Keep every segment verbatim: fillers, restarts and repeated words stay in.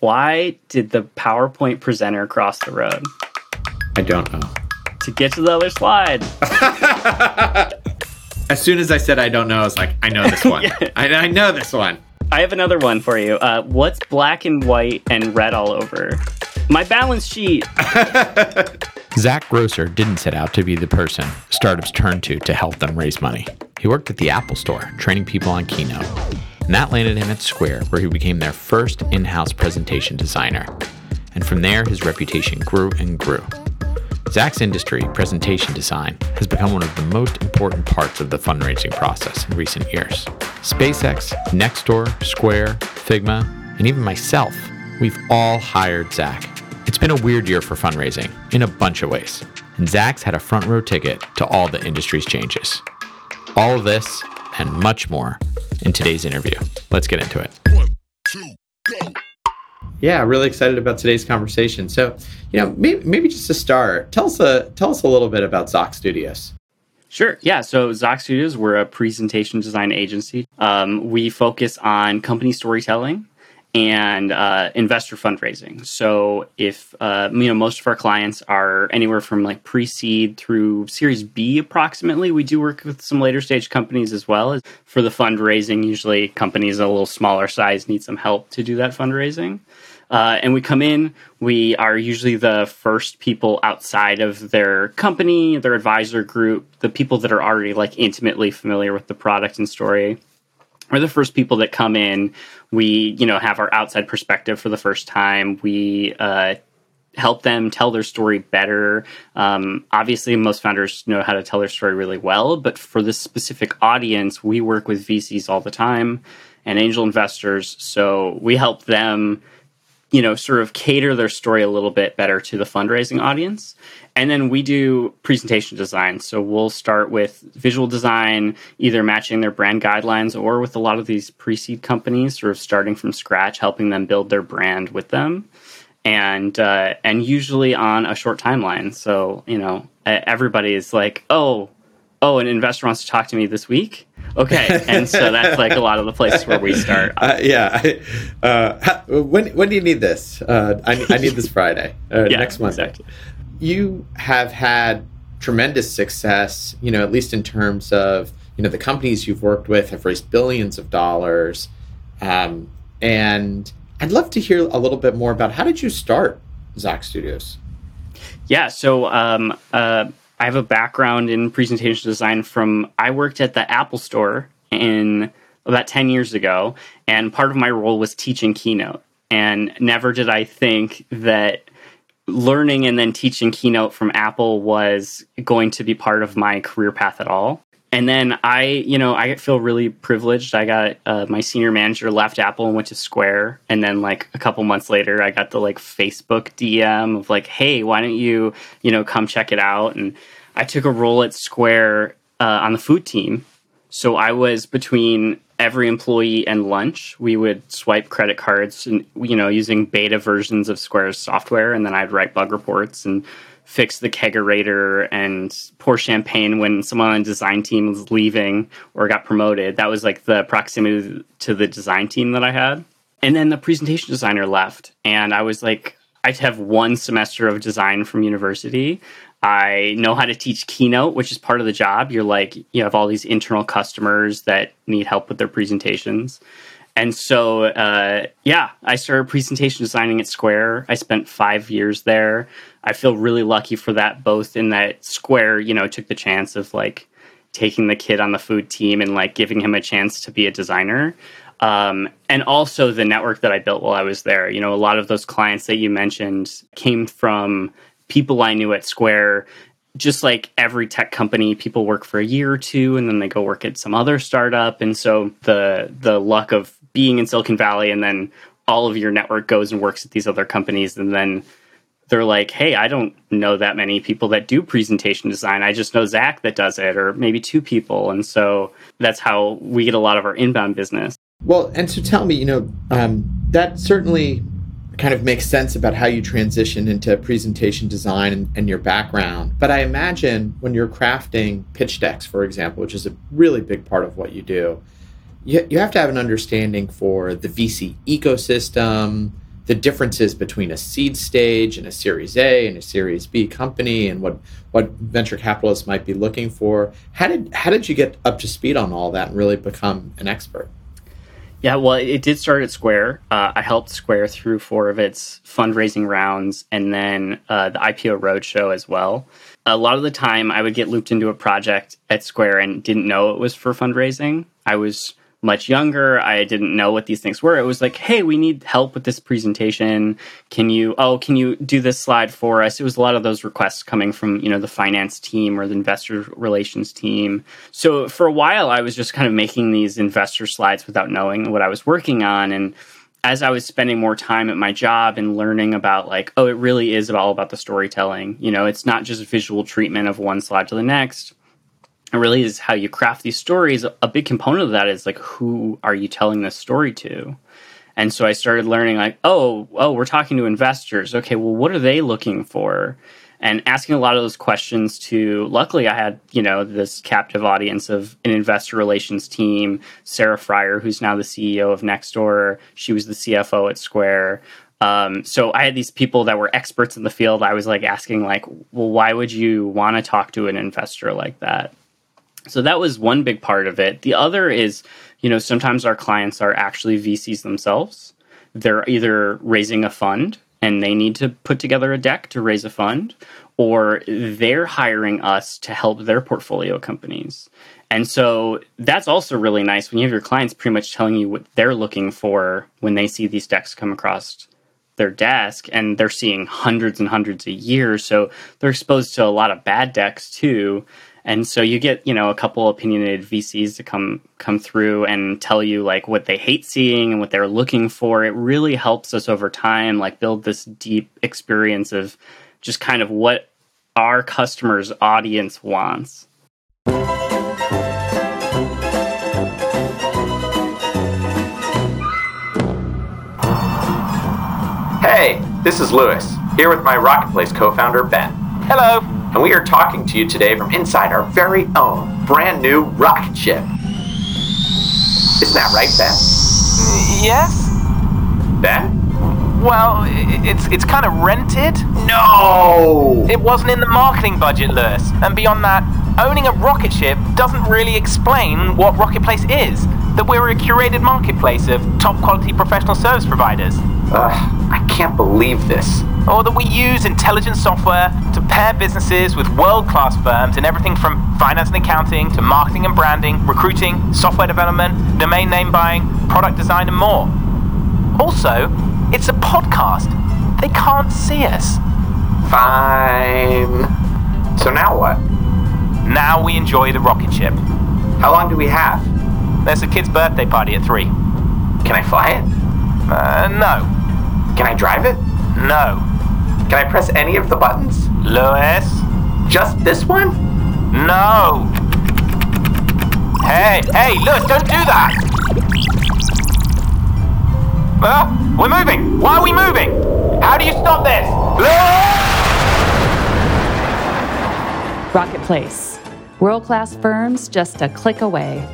Why did the PowerPoint presenter cross the road? I don't know. To get to the other slide. As soon as I said I don't know, I was like, I know this one. Yeah. I, I know this one. I have another one for you. Uh, what's black and white and red all over? My balance sheet. Zach Grosser didn't set out to be the person startups turn to to help them raise money. He worked at the Apple store, training people on Keynote. And that landed him at Square, where he became their first in-house presentation designer. And from there, his reputation grew and grew. Zach's industry, presentation design, has become one of the most important parts of the fundraising process in recent years. SpaceX, Nextdoor, Square, Figma, and even myself, we've all hired Zach. It's been a weird year for fundraising in a bunch of ways, and Zach's had a front row ticket to all the industry's changes. All of this and much more in today's interview. Let's get into it. One, two, go. Yeah, really excited about today's conversation. So, you know, maybe, maybe just to start, tell us a tell us a little bit about Zacht Studios. Sure. Yeah. So Zacht Studios, we're a presentation design agency. Um, we focus on company storytelling and uh, investor fundraising. So if uh, you know, most of our clients are anywhere from like pre-seed through Series B, approximately. We do work with some later stage companies as well. For the fundraising, usually companies a little smaller size need some help to do that fundraising. Uh, and we come in, we are usually the first people outside of their company, their advisor group, the people that are already like intimately familiar with the product and story. We're the first people that come in. We, you know, have our outside perspective for the first time. We uh, help them tell their story better. Um, obviously, most founders know how to tell their story really well. But for this specific audience, we work with V Cs all the time and angel investors. So we help them, you know, sort of cater their story a little bit better to the fundraising audience. And then we do presentation design. So we'll start with visual design, either matching their brand guidelines or with a lot of these pre-seed companies, sort of starting from scratch, helping them build their brand with them. And uh, and usually on a short timeline. So, you know, everybody is like, oh, oh, an investor wants to talk to me this week? Okay, and so that's like a lot of the places where we start. Uh, yeah. I, uh, how, when when do you need this? Uh, I, I need this Friday, uh, yeah, next Monday. Exactly. You have had tremendous success, you know, at least in terms of, you know, the companies you've worked with have raised billions of dollars. Um, and I'd love to hear a little bit more about how did you start Zacht Studios? Yeah, so... Um, uh, I have a background in presentation design from, I worked at the Apple store in about ten years ago, and part of my role was teaching Keynote. And never did I think that learning and then teaching Keynote from Apple was going to be part of my career path at all. And then I, you know, I feel really privileged. I got uh, my senior manager left Apple and went to Square. And then like a couple months later, I got the like Facebook D M of like, hey, why don't you, you know, come check it out? And I took a role at Square uh, on the food team. So I was between every employee and lunch. We would swipe credit cards and, you know, using beta versions of Square's software. And then I'd write bug reports and fix the kegerator and pour champagne when someone on the design team was leaving or got promoted. That was like the proximity to the design team that I had. And then the presentation designer left. And I was like, I have one semester of design from university. I know how to teach Keynote, which is part of the job. You're like, you have all these internal customers that need help with their presentations. And so, uh, yeah, I started presentation designing at Square. I spent five years there. I feel really lucky for that, both in that Square, you know, took the chance of like taking the kid on the food team and like giving him a chance to be a designer. Um, and also the network that I built while I was there. You know, a lot of those clients that you mentioned came from people I knew at Square. Just like every tech company, people work for a year or two and then they go work at some other startup. And so the the luck of being in Silicon Valley and then all of your network goes and works at these other companies. And then they're like, hey, I don't know that many people that do presentation design. I just know Zach that does it, or maybe two people. And so that's how we get a lot of our inbound business. Well, and so tell me, you know, um, that certainly kind of makes sense about how you transitioned into presentation design and, and your background. But I imagine when you're crafting pitch decks, for example, which is a really big part of what you do, you, you have to have an understanding for the V C ecosystem, the differences between a seed stage and a Series A and a Series B company and what, what venture capitalists might be looking for. How did how did you get up to speed on all that and really become an expert? Yeah, well, it did start at Square. Uh, I helped Square through four of its fundraising rounds and then uh, the I P O roadshow as well. A lot of the time I would get looped into a project at Square and didn't know it was for fundraising. I was much younger. I didn't know what these things were. It was like, hey, we need help with this presentation. Can you, oh, can you do this slide for us? It was a lot of those requests coming from, you know, the finance team or the investor relations team. So for a while, I was just kind of making these investor slides without knowing what I was working on. And as I was spending more time at my job and learning about like, oh, it really is all about the storytelling. You know, it's not just visual treatment of one slide to the next. It really is how you craft these stories. A big component of that is like, who are you telling this story to? And so I started learning like, oh, oh, we're talking to investors. Okay, well, what are they looking for? And asking a lot of those questions to, luckily I had, you know, this captive audience of an investor relations team, Sarah Fryer, who's now the C E O of Nextdoor. She was the C F O at Square. Um, so I had these people that were experts in the field. I was like asking like, well, why would you want to talk to an investor like that? So that was one big part of it. The other is, you know, sometimes our clients are actually V Cs themselves. They're either raising a fund and they need to put together a deck to raise a fund, or they're hiring us to help their portfolio companies. And so that's also really nice when you have your clients pretty much telling you what they're looking for when they see these decks come across their desk, and they're seeing hundreds and hundreds a year. So they're exposed to a lot of bad decks too. And so you get, you know, a couple opinionated V Cs to come come through and tell you like what they hate seeing and what they're looking for. It really helps us over time, like build this deep experience of just kind of what our customers' audience wants. Hey, this is Lewis, here with my Rocketplace co-founder, Ben. Hello. And we are talking to you today from inside our very own brand new rocket ship. Isn't that right, Ben? Yes. Ben? Well, it's it's kind of rented. No! It wasn't in the marketing budget, Lewis. And beyond that, owning a rocket ship doesn't really explain what Rocketplace is. That we're a curated marketplace of top-quality professional service providers. Ugh, I can't believe this. Or that we use intelligent software to pair businesses with world-class firms in everything from finance and accounting to marketing and branding, recruiting, software development, domain name buying, product design, and more. Also, it's a podcast. They can't see us. Fine. So now what? Now we enjoy the rocket ship. How long do we have? There's a kid's birthday party at three. Can I fly it? Uh, no. Can I drive it? No. Can I press any of the buttons? Lewis? Just this one? No. Hey, hey, Lewis, don't do that! Uh, we're moving! Why are we moving? How do you stop this? Lewis! Rocketplace. World-class firms just a click away.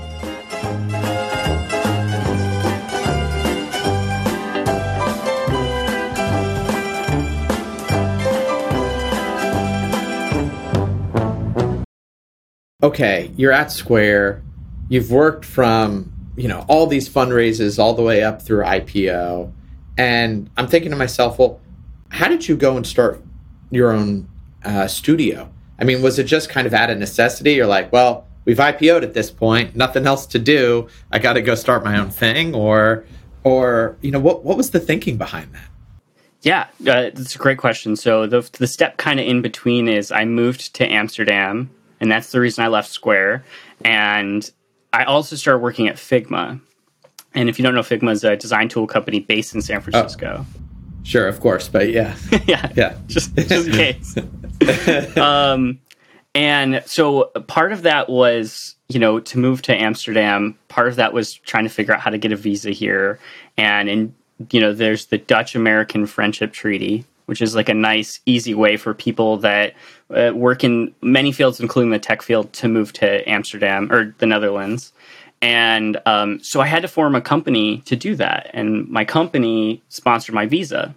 Okay, you're at Square, you've worked from, you know, all these fundraisers all the way up through I P O, and I'm thinking to myself, well, how did you go and start your own uh, studio? I mean, was it just kind of out of necessity? You're like, well, we've I P O'd at this point, nothing else to do, I got to go start my own thing, or, or you know, what what was the thinking behind that? Yeah, uh, that's a great question. So the the step kind of in between is I moved to Amsterdam. And that's the reason I left Square. And I also started working at Figma. And if you don't know, Figma is a design tool company based in San Francisco. Oh, sure, of course. But yeah. yeah. Yeah. Just, just in case. um, and so part of that was, you know, to move to Amsterdam. Part of that was trying to figure out how to get a visa here. And, in, you know, there's the Dutch-American Friendship Treaty, which is like a nice, easy way for people that uh, work in many fields, including the tech field, to move to Amsterdam or the Netherlands. And um, so I had to form a company to do that. And my company sponsored my visa.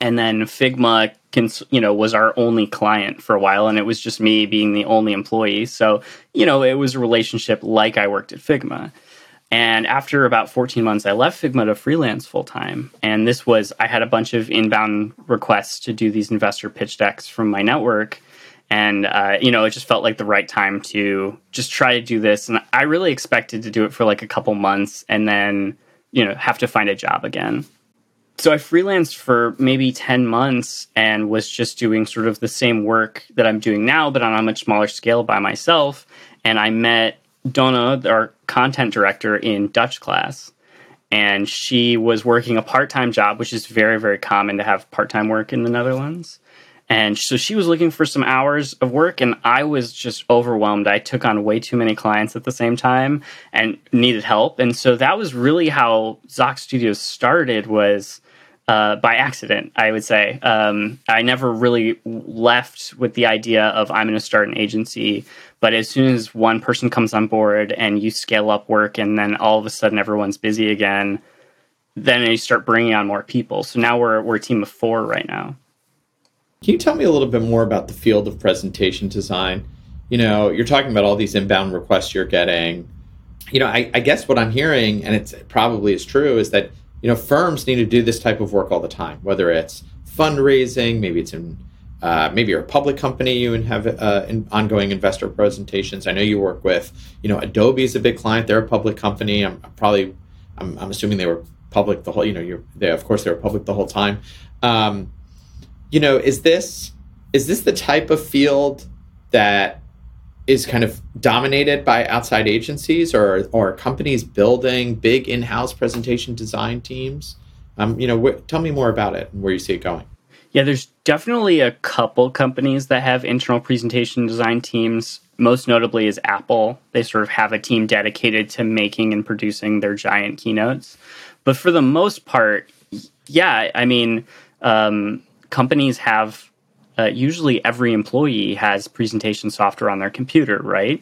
And then Figma, cons- you know, was our only client for a while. And it was just me being the only employee. So, you know, it was a relationship like I worked at Figma. And after about fourteen months, I left Figma to freelance full time. And this was, I had a bunch of inbound requests to do these investor pitch decks from my network. And, uh, you know, it just felt like the right time to just try to do this. And I really expected to do it for like a couple months and then, you know, have to find a job again. So I freelanced for maybe ten months and was just doing sort of the same work that I'm doing now, but on a much smaller scale by myself. And I met Donna, our content director, in Dutch class, and she was working a part-time job, which is very, very common to have part-time work in the Netherlands. And so she was looking for some hours of work, and I was just overwhelmed. I took on way too many clients at the same time and needed help. And so that was really how Zacht Studios started, was uh, by accident, I would say. Um, I never really left with the idea of I'm going to start an agency. But as soon as one person comes on board and you scale up work and then all of a sudden everyone's busy again, then you start bringing on more people. So now we're we're a team of four right now. Can you tell me a little bit more about the field of presentation design? You know, you're talking about all these inbound requests you're getting. You know, I, I guess what I'm hearing, and it's it probably is true, is that, you know, firms need to do this type of work all the time, whether it's fundraising, maybe it's in Uh, maybe you're a public company, you have uh, in ongoing investor presentations. I know you work with, you know, Adobe is a big client. They're a public company. I'm probably, I'm, I'm assuming they were public the whole, you know, you're, they, of course, they were public the whole time. Um, you know, is this, is this the type of field that is kind of dominated by outside agencies or, or companies building big in-house presentation design teams? Um, you know, wh- tell me more about it and where you see it going. Yeah, there's definitely a couple companies that have internal presentation design teams. Most notably is Apple. They sort of have a team dedicated to making and producing their giant keynotes. But for the most part, yeah, I mean, um, companies have, uh, usually every employee has presentation software on their computer, right?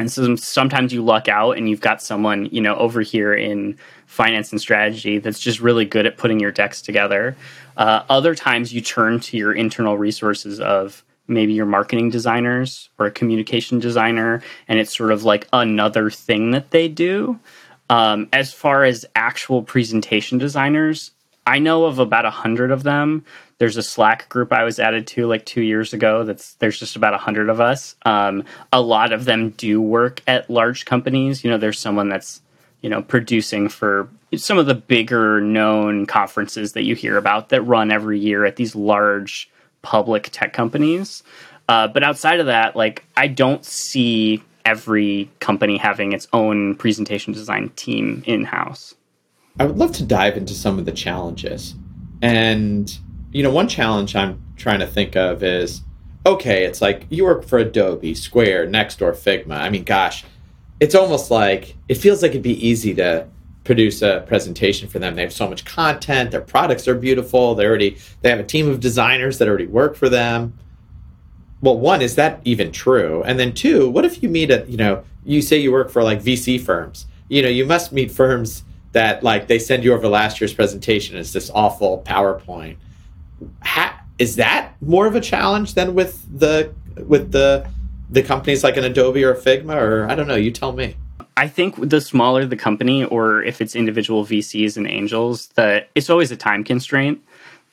And so sometimes you luck out and you've got someone, you know, over here in finance and strategy that's just really good at putting your decks together. Uh, other times you turn to your internal resources of maybe your marketing designers or a communication designer, and it's sort of like another thing that they do. Um, as far as actual presentation designers, I know of about one hundred of them. There's a Slack group I was added to like two years ago. That's there's just about one hundred of us. Um, a lot of them do work at large companies. You know, there's someone that's, you know, producing for some of the bigger known conferences that you hear about that run every year at these large public tech companies. Uh, but outside of that, like, I don't see every company having its own presentation design team in-house. I would love to dive into some of the challenges. And, you know, one challenge I'm trying to think of is, okay, it's like you work for Adobe, Square, Nextdoor, Figma. I mean, gosh, it's almost like, it feels like it'd be easy to produce a presentation for them. They have so much content, their products are beautiful. They already, they have a team of designers that already work for them. Well, one, is that even true? And then two, what if you meet a, you know, you say you work for like V C firms, you know, you must meet firms that like they send you over last year's presentation. It's this awful PowerPoint. How, is that more of a challenge than with the with the the companies like an Adobe or Figma? Or I don't know, you tell me. I think the smaller the company, or if it's individual V Cs and angels, that it's always a time constraint.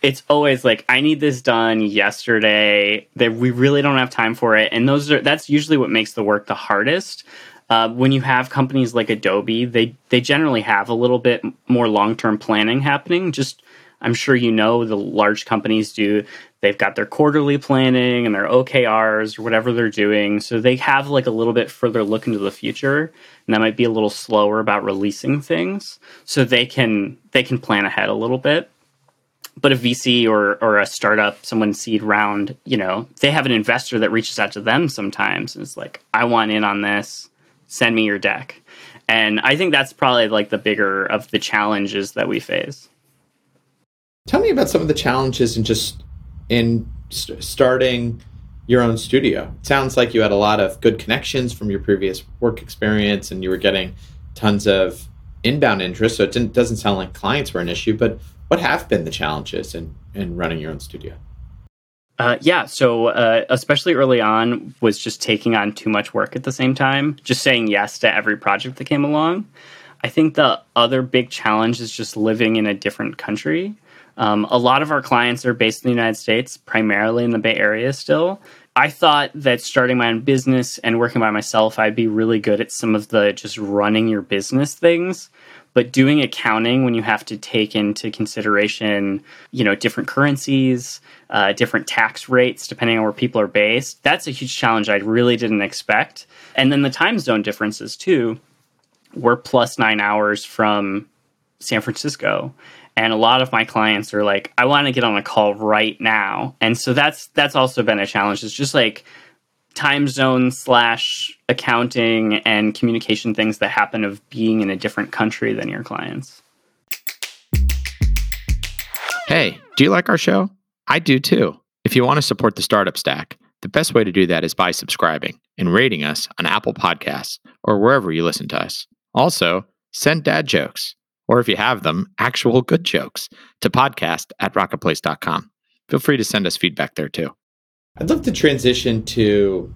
It's always like, I need this done yesterday, that we really don't have time for it. And those are that's usually what makes the work the hardest. Uh, when you have companies like Adobe, they, they generally have a little bit more long-term planning happening. Just, I'm sure you know, the large companies do. They've got their quarterly planning and their O K Rs or whatever they're doing. So they have like a little bit further look into the future. And that might be a little slower about releasing things. So they can they can plan ahead a little bit. But a V C or or a startup, someone seed round, you know, they have an investor that reaches out to them sometimes. And it's like, I want in on this. Send me your deck. And I think that's probably like the bigger of the challenges that we face. Tell me about some of the challenges in just in st- starting, your own studio. It sounds like you had a lot of good connections from your previous work experience, and you were getting tons of inbound interest, so it didn't, doesn't sound like clients were an issue, but what have been the challenges in, in running your own studio? Uh, yeah, so uh, especially early on was just taking on too much work at the same time, just saying yes to every project that came along. I think the other big challenge is just living in a different country. Um, a lot of our clients are based in the United States, primarily in the Bay Area still. I thought that starting my own business and working by myself, I'd be really good at some of the just running your business things. But doing accounting, when you have to take into consideration, you know, different currencies, uh, different tax rates, depending on where people are based, that's a huge challenge I really didn't expect. And then the time zone differences, too. We're plus nine hours from San Francisco. And a lot of my clients are like, I want to get on a call right now. And so that's that's also been a challenge. It's just like time zone slash accounting and communication things that happen of being in a different country than your clients. Hey, do you like our show? I do too. If you want to support the Startup Stack, the best way to do that is by subscribing and rating us on Apple Podcasts or wherever you listen to us. Also, send dad jokes, or if you have them, actual good jokes, to podcast at rocketplace dot com. Feel free to send us feedback there too. I'd love to transition to,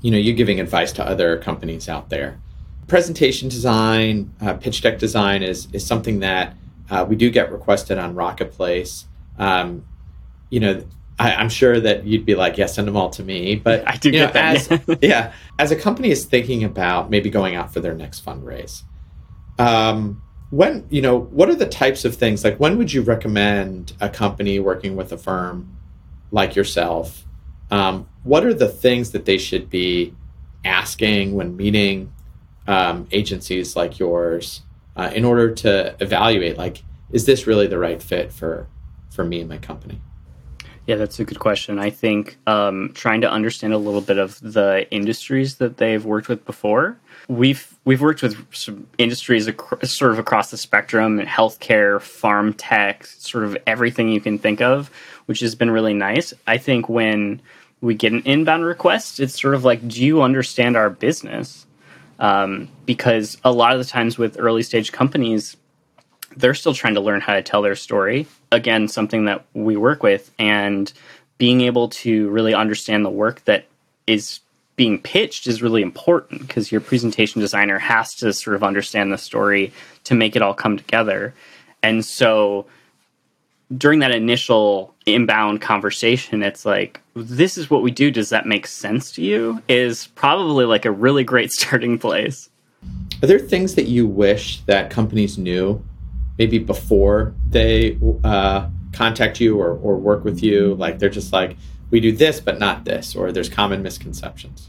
you know, you giving advice to other companies out there. Presentation design, uh, pitch deck design is is something that uh, we do get requested on Rocketplace. Um, you know, I, I'm sure that you'd be like, yeah, send them all to me. But I do get know, that. As, yeah. As a company is thinking about maybe going out for their next fundraise, Um, when, you know, what are the types of things, like when would you recommend a company working with a firm like yourself? Um, what are the things that they should be asking when meeting um, agencies like yours uh, in order to evaluate, like, is this really the right fit for, for me and my company? Yeah, that's a good question. I think um, trying to understand a little bit of the industries that they've worked with before. We've we've worked with some industries ac- sort of across the spectrum, healthcare, farm tech, sort of everything you can think of, which has been really nice. I think when we get an inbound request, it's sort of like, do you understand our business? Um, because a lot of the times with early stage companies, they're still trying to learn how to tell their story. Again, something that we work with, and being able to really understand the work that is being pitched is really important, because your presentation designer has to sort of understand the story to make it all come together. And so during that initial inbound conversation, it's like, this is what we do. Does that make sense to you? Is probably like a really great starting place. Are there things that you wish that companies knew maybe before they uh, contact you or, or work with you? Like, they're just like, we do this, but not this, or there's common misconceptions.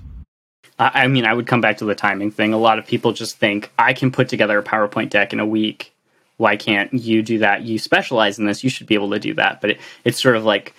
I mean, I would come back to the timing thing. A lot of people just think, I can put together a PowerPoint deck in a week. Why can't you do that? You specialize in this. You should be able to do that. But it, it's sort of like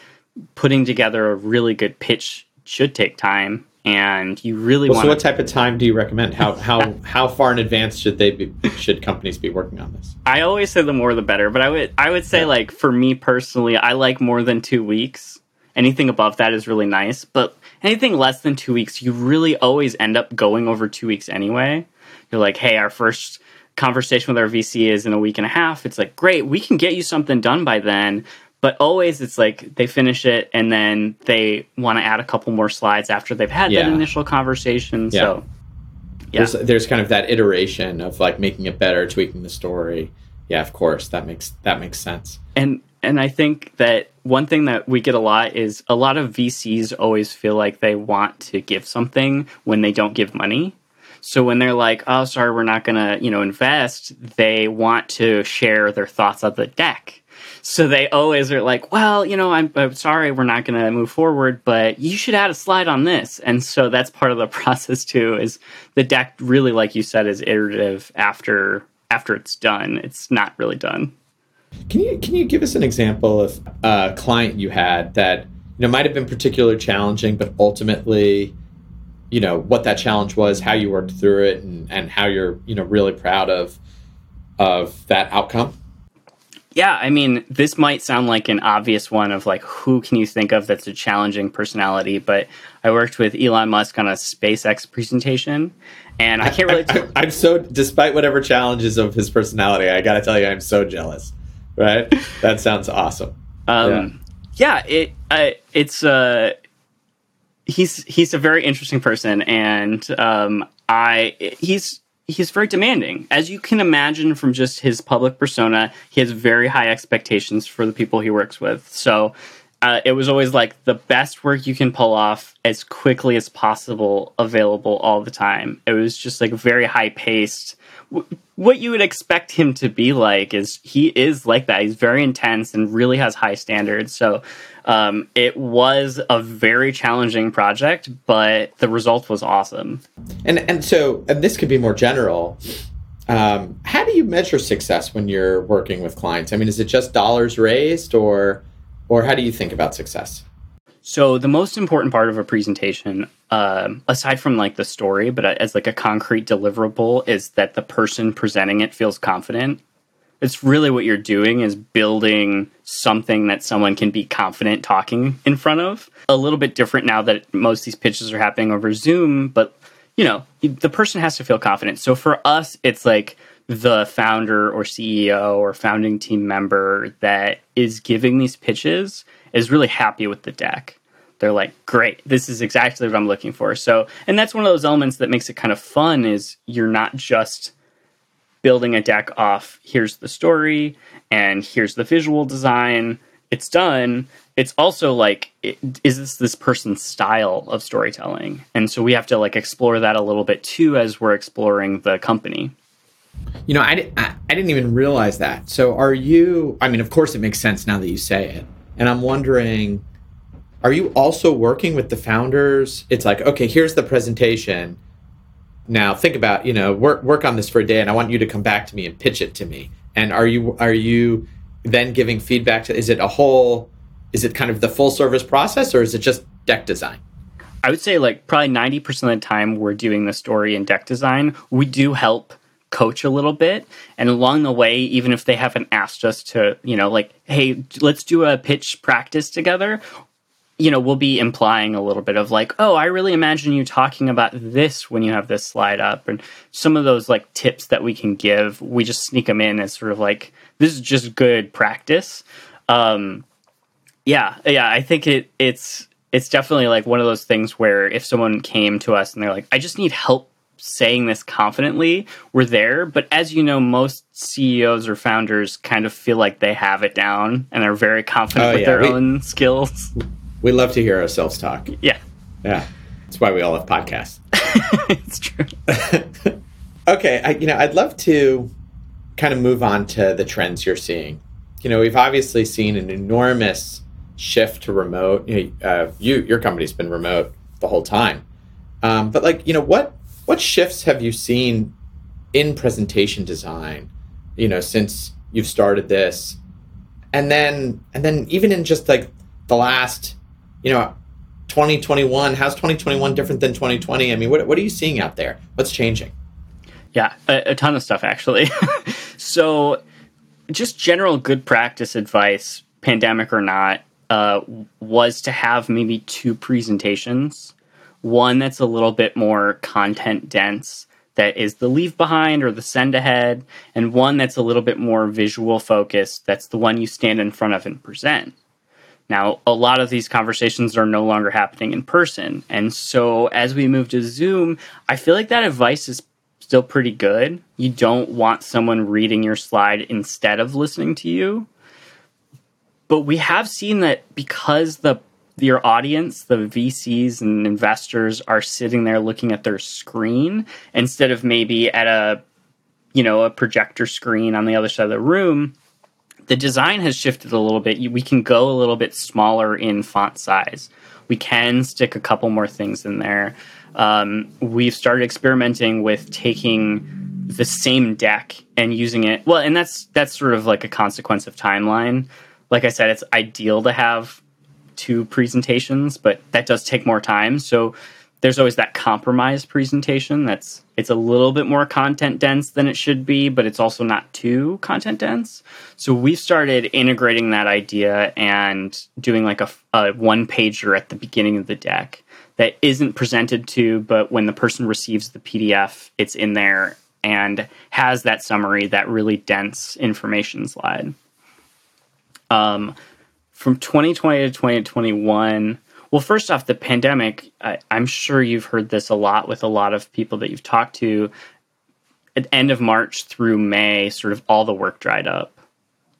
putting together a really good pitch should take time. And you really well, want. So, what type of time do you recommend? How how how far in advance should they be, should companies be working on this? I always say the more the better, but I would I would say yeah. Like for me personally, I like more than two weeks. Anything above that is really nice, but anything less than two weeks, you really always end up going over two weeks anyway. You're like, hey, our first conversation with our V C is in a week and a half. It's like, great, we can get you something done by then. But always it's like they finish it and then they want to add a couple more slides after they've had yeah. that initial conversation. Yeah. So, yeah. There's, there's kind of that iteration of like making it better, tweaking the story. Yeah, of course. That makes that makes sense. And and I think that one thing that we get a lot is a lot of V Cs always feel like they want to give something when they don't give money. So when they're like, oh, sorry, we're not going to, you know, invest, they want to share their thoughts on the deck. So they always are like, well, you know, I'm, I'm sorry, we're not going to move forward, but you should add a slide on this. And so that's part of the process, too, is the deck really, like you said, is iterative after after it's done. It's not really done. Can you can you give us an example of a client you had that, you know, might have been particularly challenging, but ultimately, you know, what that challenge was, how you worked through it, and, and how you're, you know, really proud of of that outcome? Yeah, I mean, this might sound like an obvious one of like, who can you think of that's a challenging personality? But I worked with Elon Musk on a SpaceX presentation, and I can't really... I, I, I'm so, despite whatever challenges of his personality, I got to tell you, I'm so jealous, right? That sounds awesome. Um, yeah. yeah, it uh, it's... Uh, he's he's a very interesting person, and um, I he's... he's very demanding. As you can imagine from just his public persona, he has very high expectations for the people he works with. So uh, it was always like the best work you can pull off as quickly as possible, available all the time. It was just like very high paced. What you would expect him to be like is he is like that. He's very intense and really has high standards. So um, it was a very challenging project, but the result was awesome. And and so and this could be more general. Um, how do you measure success when you're working with clients? I mean, is it just dollars raised, or or how do you think about success? So the most important part of a presentation, uh, aside from like the story, but as like a concrete deliverable, is that the person presenting it feels confident. It's really what you're doing is building something that someone can be confident talking in front of. A little bit different now that most of these pitches are happening over Zoom, but you know, the person has to feel confident. So for us, it's like the founder or C E O or founding team member that is giving these pitches is really happy with the deck. They're like, great, this is exactly what I'm looking for. So, and that's one of those elements that makes it kind of fun is you're not just building a deck off, here's the story and here's the visual design, it's done. It's also like, it, is this this person's style of storytelling? And so we have to like explore that a little bit too as we're exploring the company. You know, I, di- I, I didn't even realize that. So are you, I mean, of course it makes sense now that you say it. And I'm wondering, are you also working with the founders? It's like, okay, here's the presentation. Now think about, you know, work work on this for a day, and I want you to come back to me and pitch it to me. And are you are you then giving feedback to, is it a whole, is it kind of the full service process, or is it just deck design? I would say like probably ninety percent of the time we're doing the story and deck design. We do help coach a little bit, and along the way, even if they haven't asked us to, you know, like, hey, let's do a pitch practice together, you know, we'll be implying a little bit of like, oh, I really imagine you talking about this when you have this slide up, and some of those like tips that we can give, we just sneak them in as sort of like, this is just good practice. um yeah yeah I think it it's it's definitely like one of those things where if someone came to us and they're like, I just need help saying this confidently, we're there. But as you know, most C E Os or founders kind of feel like they have it down and are very confident oh, with yeah. their we, own skills. We love to hear ourselves talk. Yeah. Yeah. That's why we all have podcasts. It's true. Okay. I, you know, I'd love to kind of move on to the trends you're seeing. You know, we've obviously seen an enormous shift to remote. You know, uh, you, your company's been remote the whole time. Um, but like, you know, what, What shifts have you seen in presentation design, you know, since you've started this? And then and then even in just like the last, you know, twenty twenty-one, how's twenty twenty-one different than twenty twenty? I mean, what what are you seeing out there? What's changing? Yeah, a, a ton of stuff, actually. So just general good practice advice, pandemic or not, uh, was to have maybe two presentations. One that's a little bit more content dense, that is the leave behind or the send ahead, and one that's a little bit more visual focused, that's the one you stand in front of and present. Now, a lot of these conversations are no longer happening in person. And so as we move to Zoom, I feel like that advice is still pretty good. You don't want someone reading your slide instead of listening to you. But we have seen that because the your audience, the V Cs and investors, are sitting there looking at their screen instead of maybe at a, you know, a projector screen on the other side of the room. The design has shifted a little bit. We can go a little bit smaller in font size. We can stick a couple more things in there. Um, we've started experimenting with taking the same deck and using it. Well, and that's that's sort of like a consequence of timeline. Like I said, it's ideal to have two presentations, but that does take more time. So there's always that compromise presentation that's, it's a little bit more content dense than it should be, but it's also not too content dense. So we've started integrating that idea and doing like a, a one pager at the beginning of the deck that isn't presented to, but when the person receives the P D F, it's in there and has that summary, that really dense information slide. Um, from twenty twenty to twenty twenty-one, well, first off, the pandemic, I, I'm sure you've heard this a lot with a lot of people that you've talked to. At the end of March through May, sort of all the work dried up.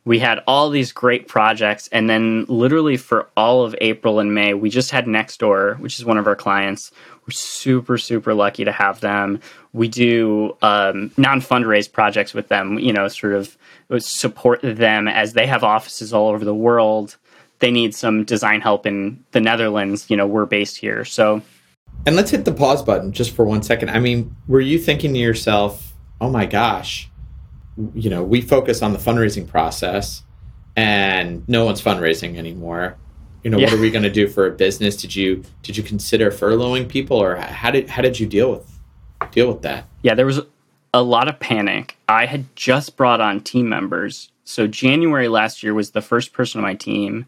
We had all these great projects, and then literally for all of April and May, we just had Nextdoor, which is one of our clients. We're super, super lucky to have them. We do um, non-fundraise projects with them, you know, sort of support them as they have offices all over the world. They need some design help in the Netherlands. You know, we're based here. So, and let's hit the pause button just for one second. I mean, were you thinking to yourself, oh my gosh, you know, we focus on the fundraising process and no one's fundraising anymore. You know, yeah. What are we going to do for a business? Did you, did you consider furloughing people, or how did, how did you deal with, deal with that? Yeah, there was a lot of panic. I had just brought on team members. So January last year was the first person on my team.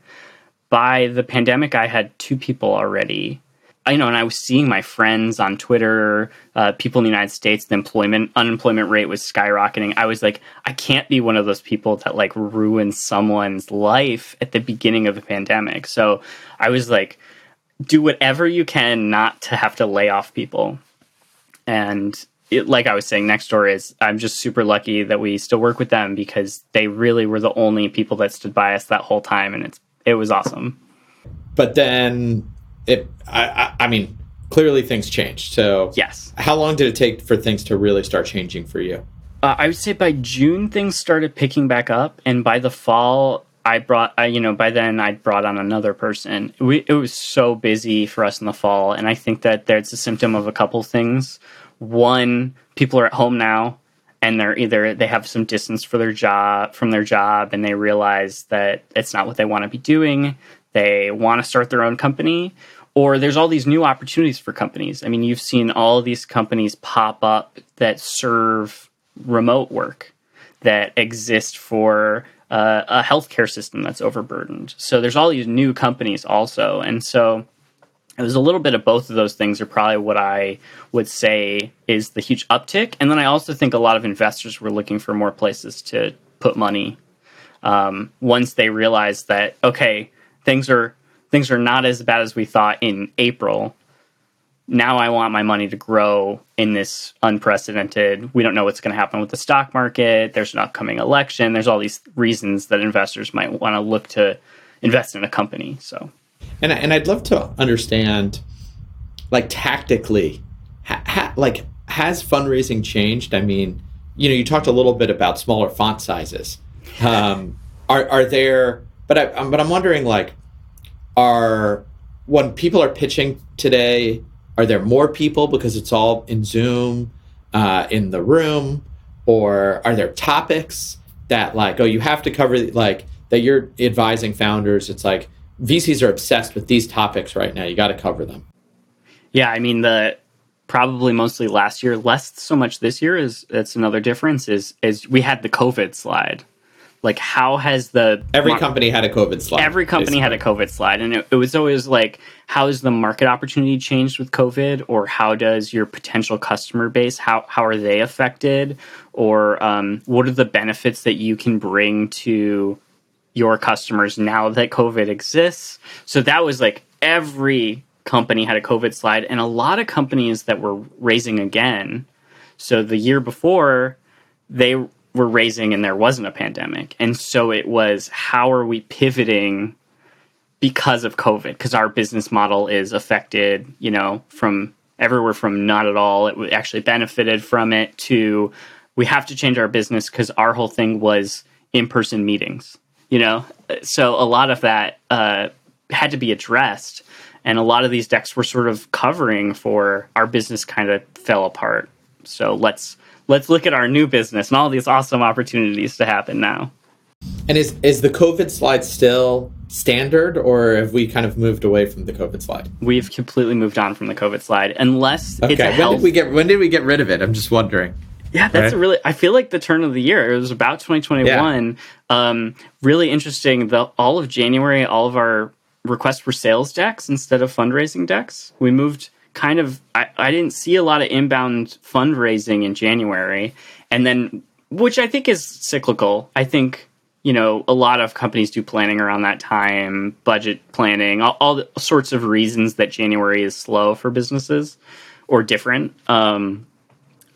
By the pandemic, I had two people already. I know, and I was seeing my friends on Twitter, uh, people in the United States, the employment, unemployment rate was skyrocketing. I was like, I can't be one of those people that like ruins someone's life at the beginning of a pandemic. So I was like, do whatever you can not to have to lay off people. And it, like I was saying, Nextdoor is, I'm just super lucky that we still work with them because they really were the only people that stood by us that whole time. And it's, it was awesome. But then it, I, I, I mean, clearly things changed. So yes. How long did it take for things to really start changing for you? Uh, I would say by June, things started picking back up. And by the fall, I brought, I, you know, by then I brought on another person. We, it was so busy for us in the fall. And I think that there's a symptom of a couple things. One, people are at home now, and they're either they have some distance for their job from their job, and they realize that it's not what they want to be doing. They want to start their own company, or there's all these new opportunities for companies. I mean, you've seen all of these companies pop up that serve remote work, that exist for uh, a healthcare system that's overburdened. So there's all these new companies also, and so. It was a little bit of both of those things are probably what I would say is the huge uptick. And then I also think a lot of investors were looking for more places to put money um, once they realized that, okay, things are things are not as bad as we thought in April. Now I want my money to grow in this unprecedented. We don't know what's going to happen with the stock market. There's an upcoming election. There's all these reasons that investors might want to look to invest in a company. So. And, and I'd love to understand, like, tactically, ha, ha, like, has fundraising changed? I mean, you know, you talked a little bit about smaller font sizes. Um, are, are there, but, I, but I'm wondering, like, are, when people are pitching today, are there more people because it's all in Zoom, uh, in the room? Or are there topics that, like, oh, you have to cover, like, that you're advising founders, it's like, V Cs are obsessed with these topics right now. You got to cover them. Yeah, I mean, the probably mostly last year, less so much this year is that's another difference is is we had the COVID slide. Like, how has the every mar- company had a COVID slide? Every company basically. had a COVID slide, and it, it was always like, how has the market opportunity changed with COVID, or how does your potential customer base how how are they affected, or um, what are the benefits that you can bring to your customers now that COVID exists. So that was like every company had a COVID slide, and a lot of companies that were raising again. So the year before, they were raising and there wasn't a pandemic. And so it was, how are we pivoting because of COVID? Because our business model is affected, you know, from everywhere from not at all. It actually benefited from it to we have to change our business because our whole thing was in-person meetings. You know, so a lot of that uh, had to be addressed. And a lot of these decks were sort of covering for our business kind of fell apart. So let's let's look at our new business and all these awesome opportunities to happen now. And is, is the COVID slide still standard, or have we kind of moved away from the COVID slide? We've completely moved on from the COVID slide, unless okay. it's a health... When did we get when did we get rid of it? I'm just wondering. Yeah, that's right. a really. I feel like the turn of the year. It was about twenty twenty-one. Yeah. Um, really interesting. The all of January, all of our requests for sales decks instead of fundraising decks. We moved kind of. I, I didn't see a lot of inbound fundraising in January, and then which I think is cyclical. I think you know a lot of companies do planning around that time, budget planning, all, all the sorts of reasons that January is slow for businesses or different. Um,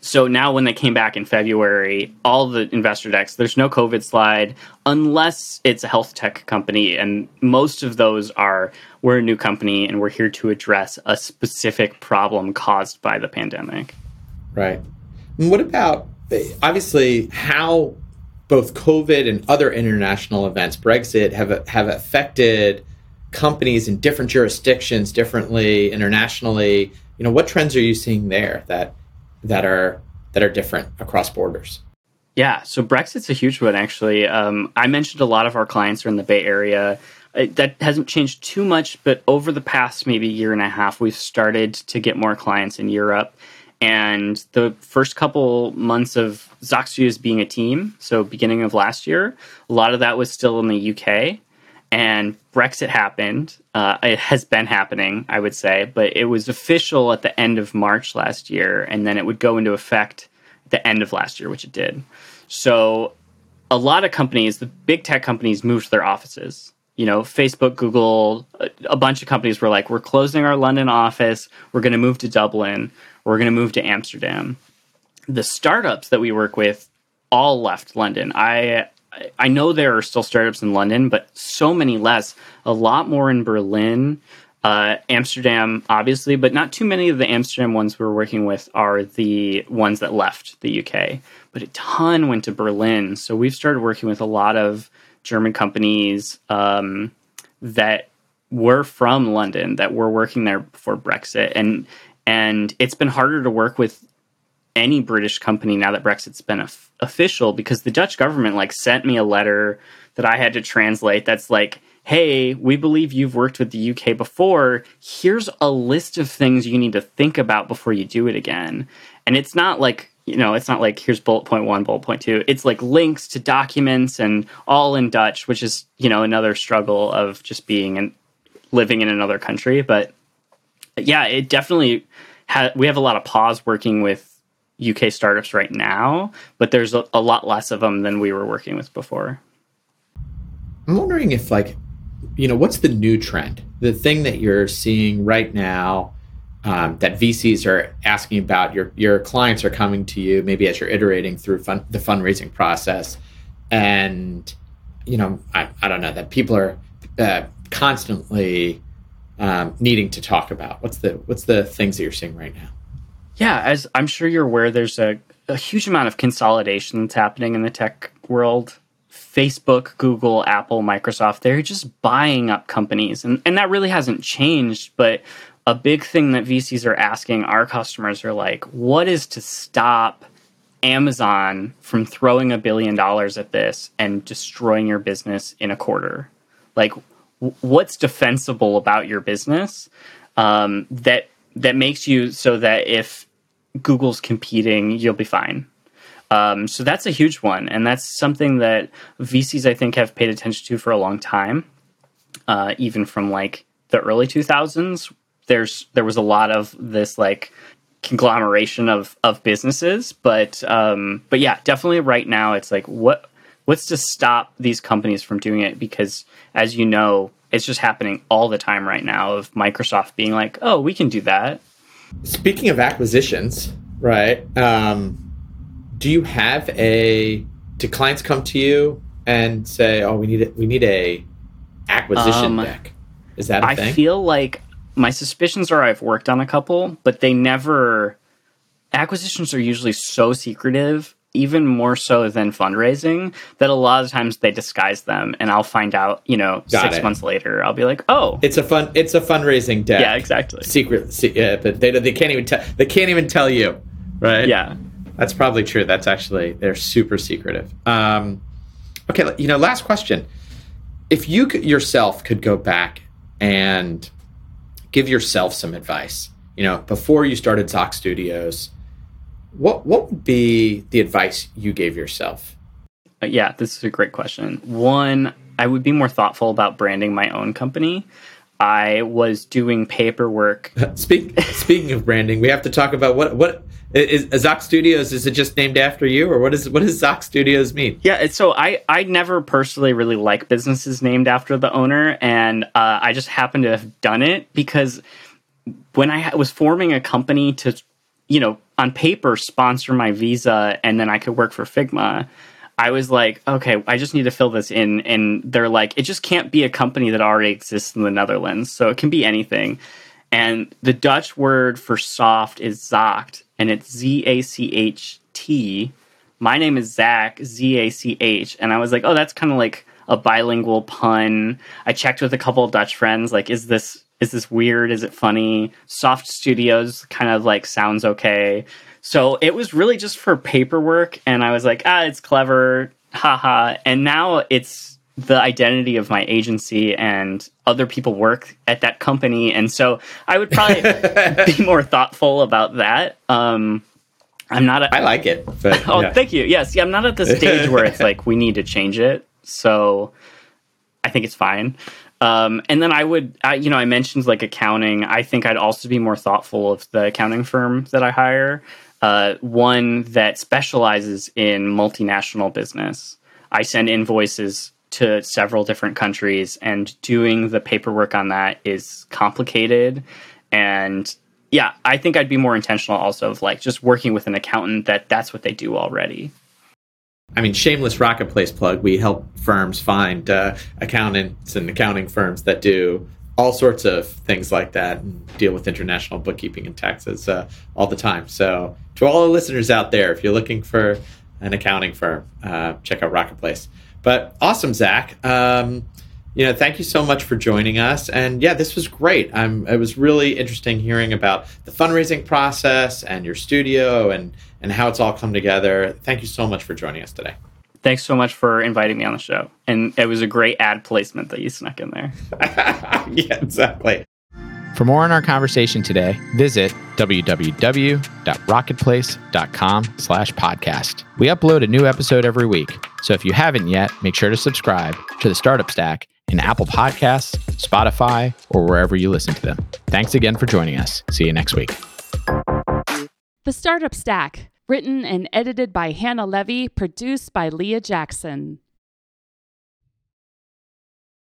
So now when they came back in February, all the investor decks, there's no COVID slide unless it's a health tech company. And most of those are, we're a new company and we're here to address a specific problem caused by the pandemic. Right. And what about, obviously, how both COVID and other international events, Brexit, have, have affected companies in different jurisdictions differently, internationally? You know, what trends are you seeing there that... that are that are different across borders? Yeah, so Brexit's a huge one, actually. Um, I mentioned a lot of our clients are in the Bay Area. It, that hasn't changed too much, but over the past maybe year and a half, we've started to get more clients in Europe. And the first couple months of Zacht Studios being a team, so beginning of last year, a lot of that was still in the U K. And Brexit happened. Uh, it has been happening, I would say, but it was official at the end of March last year, and then it would go into effect at the end of last year, which it did. So a lot of companies, the big tech companies, moved their offices. You know, Facebook, Google, a, a bunch of companies were like, we're closing our London office, we're going to move to Dublin, we're going to move to Amsterdam. The startups that we work with all left London. I... I know there are still startups in London, but so many less, a lot more in Berlin, uh, Amsterdam, obviously, but not too many of the Amsterdam ones we're working with are the ones that left the U K, but a ton went to Berlin. So we've started working with a lot of German companies um, that were from London, that were working there before Brexit. And, and it's been harder to work with any British company now that Brexit's been of- official, because the Dutch government like sent me a letter that I had to translate that's like, hey, we believe you've worked with the U K before. Here's a list of things you need to think about before you do it again. And it's not like, you know, it's not like here's bullet point one, bullet point two. It's like links to documents and all in Dutch, which is, you know, another struggle of just being and living in another country. But yeah, it definitely ha- we have a lot of pause working with U K startups right now, but there's a, a lot less of them than we were working with before. I'm wondering if, like, you know, what's the new trend? The thing that you're seeing right now um, that V Cs are asking about, your your clients are coming to you maybe as you're iterating through fun, the fundraising process. And, you know, I, I don't know, that people are uh, constantly um, needing to talk about. What's the what's the things that you're seeing right now? Yeah, as I'm sure you're aware, there's a, a huge amount of consolidation that's happening in the tech world. Facebook, Google, Apple, Microsoft, they're just buying up companies. And, and that really hasn't changed. But a big thing that V Cs are asking our customers are like, what is to stop Amazon from throwing a billion dollars at this and destroying your business in a quarter? Like, w- what's defensible about your business um, that... that makes you so that if Google's competing, you'll be fine. Um, so that's a huge one. And that's something that V Cs, I think, have paid attention to for a long time. Uh, even from like the early two thousands, there's there was a lot of this like conglomeration of of businesses. But um, but yeah, definitely right now, it's like, what what's to stop these companies from doing it? Because as you know, it's just happening all the time right now of Microsoft being like, oh, we can do that. Speaking of acquisitions, right? Um, do you have a, do clients come to you and say, oh, we need a, we need a acquisition um, deck? Is that a I thing? I feel like my suspicions are I've worked on a couple, but they never, acquisitions are usually so secretive, even more so than fundraising, that a lot of times they disguise them, and I'll find out, you know, Got six it. months later, I'll be like, oh, it's a fun, it's a fundraising deck. Yeah, exactly. Secret, se- yeah, but they they can't even tell, they can't even tell you, right? Yeah, that's probably true. That's actually, they're super secretive. Um, okay, you know, last question. if you could, yourself could go back and give yourself some advice, you know, before you started Zacht Studios, what what would be the advice you gave yourself? Yeah, this is a great question. One, I would be more thoughtful about branding my own company. I was doing paperwork. Speak, speaking of branding, we have to talk about what what is, is Zacht Studios. Is it just named after you, or what is what does Zacht Studios mean? Yeah, so I I never personally really like businesses named after the owner, and uh, I just happened to have done it because when I was forming a company to, you know, on paper sponsor my visa, and then I could work for Figma. I was like, okay, I just need to fill this in. And they're like, it just can't be a company that already exists in the Netherlands. So it can be anything. And the Dutch word for soft is zacht, and it's Z A C H T. My name is Zach, Z A C H. And I was like, oh, that's kind of like a bilingual pun. I checked with a couple of Dutch friends, like, is this is this weird? Is it funny? Zacht Studios kind of like sounds okay. So it was really just for paperwork, and I was like, ah, it's clever, haha. And now it's the identity of my agency, and other people work at that company, and so I would probably be more thoughtful about that. Um, I'm not. A, I like it. But oh, no. Thank you. Yes, yeah, I'm not at the stage where it's like we need to change it. So I think it's fine. Um, and then I would, I, you know, I mentioned like accounting. I think I'd also be more thoughtful of the accounting firm that I hire. Uh, one that specializes in multinational business. I send invoices to several different countries, and doing the paperwork on that is complicated. And yeah, I think I'd be more intentional also of like just working with an accountant that that's what they do already. I mean, shameless Rocketplace plug. We help firms find uh, accountants and accounting firms that do all sorts of things like that and deal with international bookkeeping and taxes uh, all the time. So to all the listeners out there, if you're looking for an accounting firm, uh, check out Rocketplace. But awesome, Zach. Um, you know, thank you so much for joining us. And yeah, this was great. I'm, it was really interesting hearing about the fundraising process and your studio and, and how it's all come together. Thank you so much for joining us today. Thanks so much for inviting me on the show. And it was a great ad placement that you snuck in there. Yeah, exactly. For more on our conversation today, visit w w w dot rocketplace dot com slash podcast. We upload a new episode every week. So if you haven't yet, make sure to subscribe to the Startup Stack in Apple Podcasts, Spotify, or wherever you listen to them. Thanks again for joining us. See you next week. The Startup Stack. Written and edited by Hannah Levy, produced by Leah Jackson.